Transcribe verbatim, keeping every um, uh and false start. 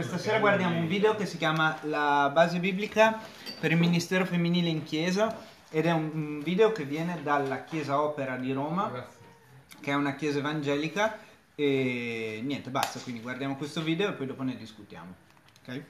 Questa sera guardiamo un video che si chiama La base biblica per il ministero femminile in chiesa, ed è un video che viene dalla chiesa Hopera di Roma, che è una chiesa evangelica. E niente, basta, quindi guardiamo questo video e poi dopo ne discutiamo, ok?